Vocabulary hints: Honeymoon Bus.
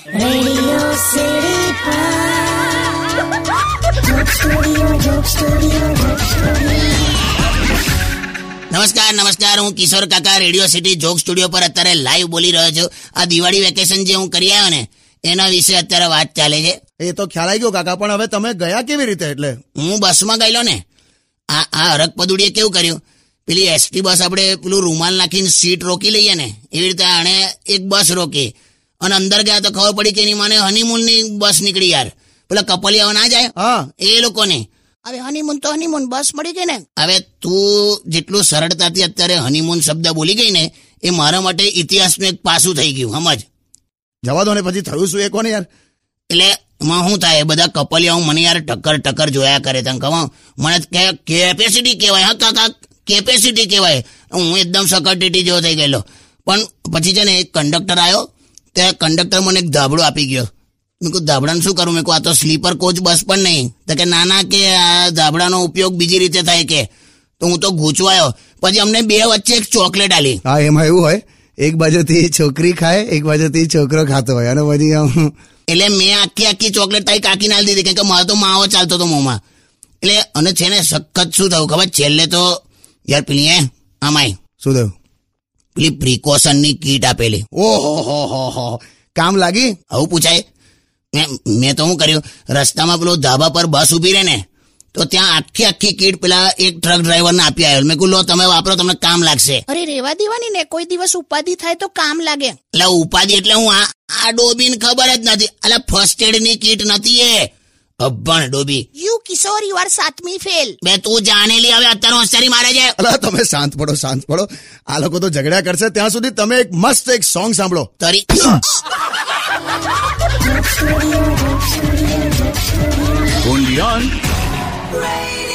नमस्कार हूँ किशोर काका रेडियो सिटी जोक स्टूडियो पर अत्यारे लाइव बोली रह्यो छुं। आ दिवाळी वेकेशन जे हूँ करी आव्यो ने एना विषे अत्यारे वात चाले छे। ए तो ख्याल आई गयो काका, पण हवे तमे गया केवी रीते? एटले हूँ बस में गयेलो ने। आ हरक पदुड़ीए केवुं कर्युं, पेली एसटी बस आपणे पेलुं रुमाल नाखीने सीट रोकी लईए ने एवी रीते आणे एक बस रोकी अने अंदर गया तो खबर पड़ी के एनी माने हनीमूननी बस निकळी। यार पेला कपलियाओ ना जाय ए लोकोने अवे हनीमून तो हनीमून बस मळी गई ने। अवे तू जेटलुं सरळताथी अत्यारे हनीमून शब्द बोली गई ने ए मारा माटे इतिहासनुं एक पासुं थई गयुं। समज जवा दो ने पछी थयुं शुं ए कोने यार। एटले માં શું થાય, બધા કપલિયાઓ મને યાર ટક્કર જોયા કરે। તને કહું મને કેપેસિટી કહેવાય, હા કાકા કેપેસિટી કહેવાય। હું એકદમ સકરટેટી જેવો થઈ ગયેલો, પણ પછી છે ને એક કંડક્ટર આવ્યો, તે કંડક્ટર મને એક ધાબળો આપી ગયો। મેં કહું ધાબળાને શું કરું? મેં કહું આ તો સ્લીપર કોચ બસ પણ નહીં। તો કે ના ના કે આ ધાબળાનો ઉપયોગ બીજી રીતે થાય કે। તો હું તો ગૂંચવાયો, પછી અમને બે વચ્ચે એક ચોકલેટ આલી। હા એમાં એવું હોય, એક બાજુથી છોકરી ખાય, એક બાજુથી છોકરો ખાતો હોય, અને પછી આમ એટલે મેં આખી ચોકલેટ તારી કાકીને આલી દીધી, કેમ કે મારો તો માવો ચાલતો હતો મોમાં। એટલે અને છે ને સખત શું થયું ખબર, છેલ્લે તો યાર પેલી આમાય શું થયું, પેલી પ્રિકોશનની કીટ આપેલી। ઓહો કામ લાગી? આવું પૂછાય? મેં તો શું કર્યું, રસ્તામાં પેલો ધાબા પર બસ ઉભી રહે ને તો ત્યાં આખી કીટ પેલા એક ટ્રક ડ્રાઈવરને આપી આવ્યો। મેં કહ્યું લો તમે વાપરો, તમને કામ લાગશે। અરે રેવા દેવાની ને, કોઈ દિવસ ઉપાધિ થાય તો કામ લાગે। એટલે ઉપાધિ એટલે હું આ ડોબીને ખબર જ નથી, એટલે ફર્સ્ટ એડની કીટ નથી એ અભણ ડોબી। યુ કિશોર યુ આર સાતમી ફેલ। બે તું જાણેલી હવે અત્યારે હોશિયારી મારે છે। અલા તમે શાંત પડો, આ લોકો તો ઝઘડા કરશે ત્યાં સુધી તમે એક મસ્ત એક સોંગ સાંભળો તારી। Only on Radio